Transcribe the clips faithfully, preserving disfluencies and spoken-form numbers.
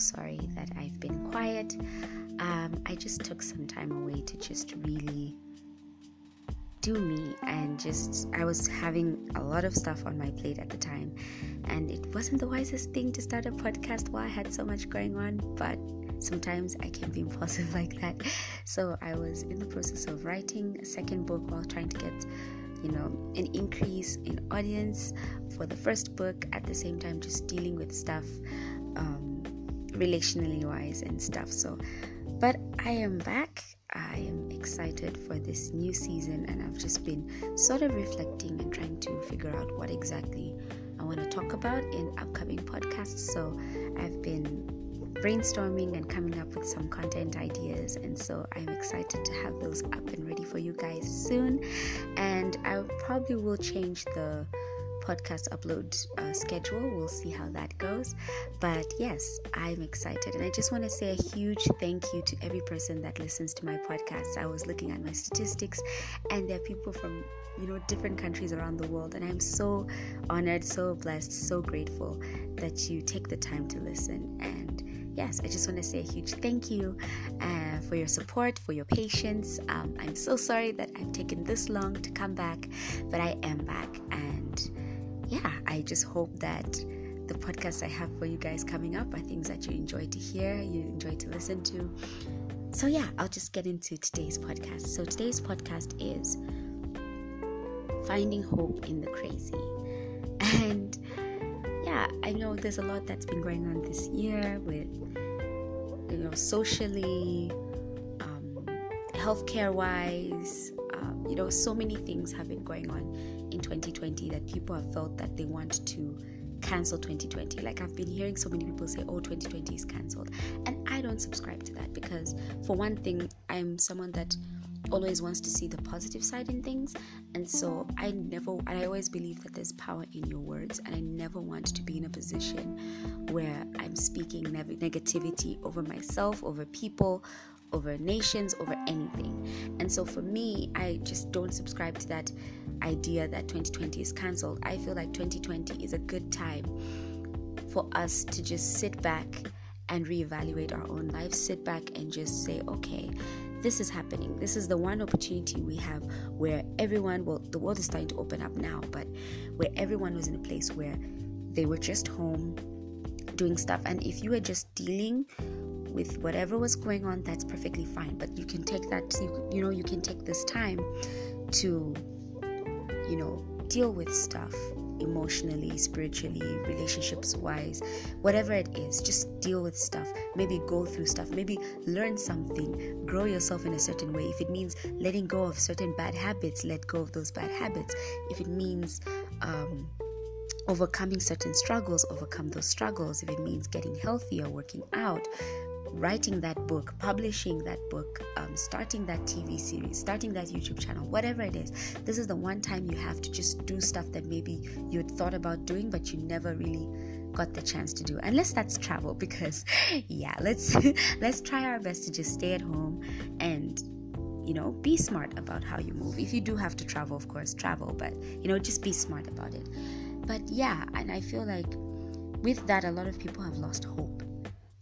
sorry that I've been quiet. Um, I just took some time away to just really do me, and just I was having a lot of stuff on my plate at the time, and it wasn't the wisest thing to start a podcast while I had so much going on, but sometimes I can be impulsive like that. So I was in the process of writing a second book while trying to get, you know, an increase in audience for the first book, at the same time just dealing with stuff um, relationally wise and stuff. So, but I am back. I am excited for this new season, and I've just been sort of reflecting and trying to figure out what exactly I want to talk about in upcoming podcasts. So I've been brainstorming and coming up with some content ideas, and so I'm excited to have those up and ready for you guys soon. And I probably will change the podcast upload uh, schedule. We'll see how that goes, but yes, I'm excited. And I just want to say a huge thank you to every person that listens to my podcast. I was looking at my statistics, and there are people from, you know, different countries around the world, and I'm so honored, so blessed, so grateful that you take the time to listen. And yes, I just want to say a huge thank you uh, for your support, for your patience. Um, I'm so sorry that I've taken this long to come back, but I am back. And yeah, I just hope that the podcasts I have for you guys coming up are things that you enjoy to hear, you enjoy to listen to. So yeah, I'll just get into today's podcast. So today's podcast is Finding Hope in the Crazy. And yeah, I know there's a lot that's been going on this year with, you know, socially, um, healthcare-wise, um, you know, so many things have been going on in twenty twenty that people have felt that they want to cancel twenty twenty. Like, I've been hearing so many people say, oh, twenty twenty is cancelled. And I don't subscribe to that because, for one thing, I'm someone that always wants to see the positive side in things, and so I never and I always believe that there's power in your words, and I never want to be in a position where I'm speaking neg- negativity over myself, over people, over nations, over anything. And so for me, I just don't subscribe to that idea that twenty twenty is cancelled. I feel like twenty twenty is a good time for us to just sit back and reevaluate our own lives, sit back and just say, okay, this is happening. This is the one opportunity we have where everyone, well, the world is starting to open up now, but where everyone was in a place where they were just home doing stuff. And if you were just dealing with whatever was going on, that's perfectly fine. But you can take that, you, you know, you can take this time to, you know, deal with stuff emotionally, spiritually, relationships wise, whatever it is. Just deal with stuff, maybe go through stuff, maybe learn something, grow yourself in a certain way. If it means letting go of certain bad habits, let go of those bad habits. If it means um overcoming certain struggles, overcome those struggles. If it means getting healthier, working out, writing that book, publishing that book, um, starting that T V series, starting that YouTube channel, whatever it is, this is the one time you have to just do stuff that maybe you thought about doing but you never really got the chance to do, unless that's travel. Because yeah, let's let's try our best to just stay at home and, you know, be smart about how you move. If you do have to travel, of course travel, but, you know, just be smart about it. But yeah, and I feel like with that, a lot of people have lost hope.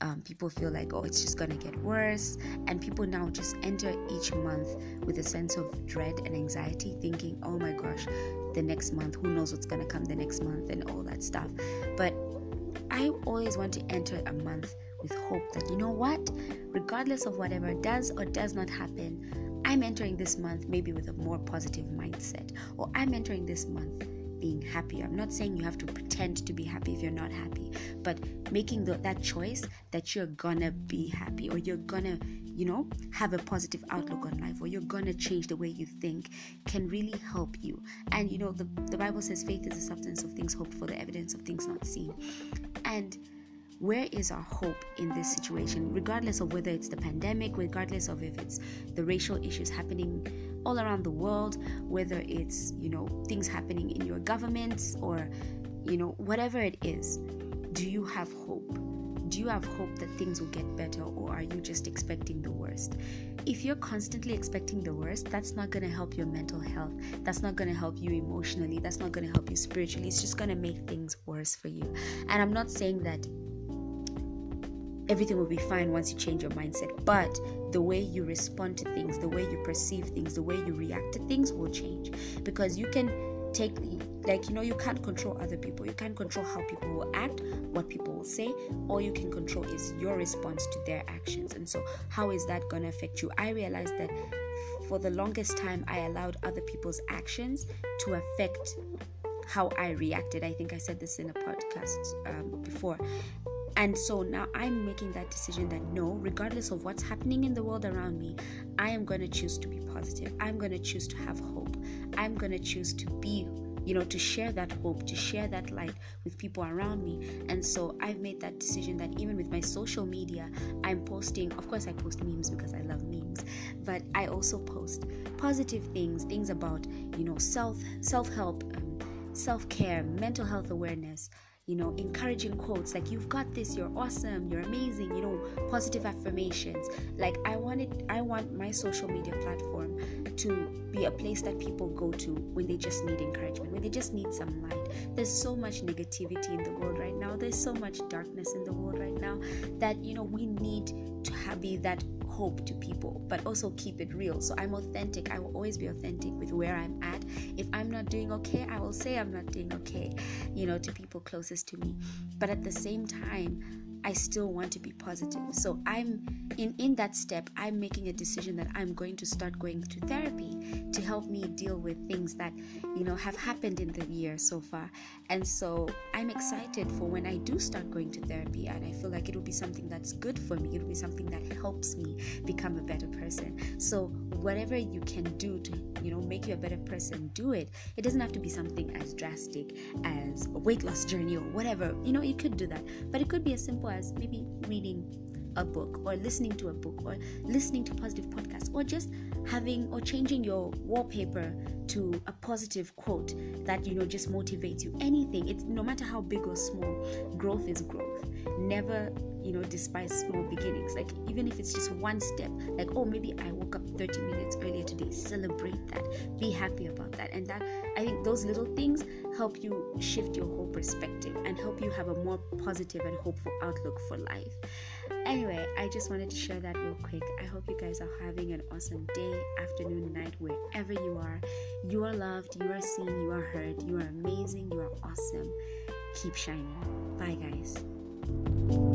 Um, people feel like, oh, it's just gonna get worse, and people now just enter each month with a sense of dread and anxiety, thinking, oh my gosh, the next month, who knows what's gonna come the next month, and all that stuff. But I always want to enter a month with hope that, you know what, regardless of whatever does or does not happen, I'm entering this month maybe with a more positive mindset, or I'm entering this month being happy. I'm not saying you have to pretend to be happy if you're not happy, but making the, that choice that you're gonna be happy, or you're gonna, you know, have a positive outlook on life, or you're gonna change the way you think, can really help you. And, you know, the, the Bible says faith is the substance of things hoped for, the evidence of things not seen. And where is our hope in this situation, regardless of whether it's the pandemic, regardless of if it's the racial issues happening all around the world, whether it's, you know, things happening in your governments, or, you know, whatever it is? Do you have hope? Do you have hope that things will get better, or are you just expecting the worst? If you're constantly expecting the worst, that's not going to help your mental health. That's not going to help you emotionally. That's not going to help you spiritually. It's just going to make things worse for you. And I'm not saying that everything will be fine once you change your mindset. But the way you respond to things, the way you perceive things, the way you react to things will change. Because you can take, like, you know, you can't control other people. You can't control how people will act, what people will say. All you can control is your response to their actions. And so how is that going to affect you? I realized that for the longest time, I allowed other people's actions to affect how I reacted. I think I said this in a podcast um, before. And so now I'm making that decision that no, regardless of what's happening in the world around me, I am going to choose to be positive. I'm going to choose to have hope. I'm going to choose to be, you know, to share that hope, to share that light with people around me. And so I've made that decision that even with my social media, I'm posting, of course I post memes because I love memes, but I also post positive things, things about, you know, self, self-help, um, self-care, mental health awareness, you know, encouraging quotes like, you've got this, you're awesome, you're amazing, you know, positive affirmations. Like I wanted, I want my social media platform to be a place that people go to when they just need encouragement, when they just need some light. There's so much negativity in the world right now. There's so much darkness in the world right now that, you know, we need to have, be that hope to people, but also keep it real. So I'm authentic. I will always be authentic with where I'm at. If I'm not doing okay, I will say I'm not doing okay, you know, to people closest to me. But at the same time, I still want to be positive. So I'm in, in that step, I'm making a decision that I'm going to start going to therapy to help me deal with things that, you know, have happened in the year so far. And so I'm excited for when I do start going to therapy, and I feel like it will be something that's good for me. It will be something that helps me become a better person. So whatever you can do to, you know, make you a better person, do it. It doesn't have to be something as drastic as a weight loss journey or whatever. You know, you could do that, but it could be as simple as maybe reading a book or listening to a book or listening to positive podcasts, or just having or changing your wallpaper to a positive quote that, you know, just motivates you. Anything. It's no matter how big or small, growth is growth. Never, you know, despise small beginnings. Like even if it's just one step, like, oh, maybe I woke up thirty minutes earlier today. Celebrate that. Be happy about that. And that, I think those little things help you shift your whole perspective and help you have a more positive and hopeful outlook for life. Anyway, I just wanted to share that real quick. I hope you guys are having an awesome day, afternoon, night, wherever you are. You are loved, you are seen, you are heard, you are amazing, you are awesome. Keep shining. Bye, guys.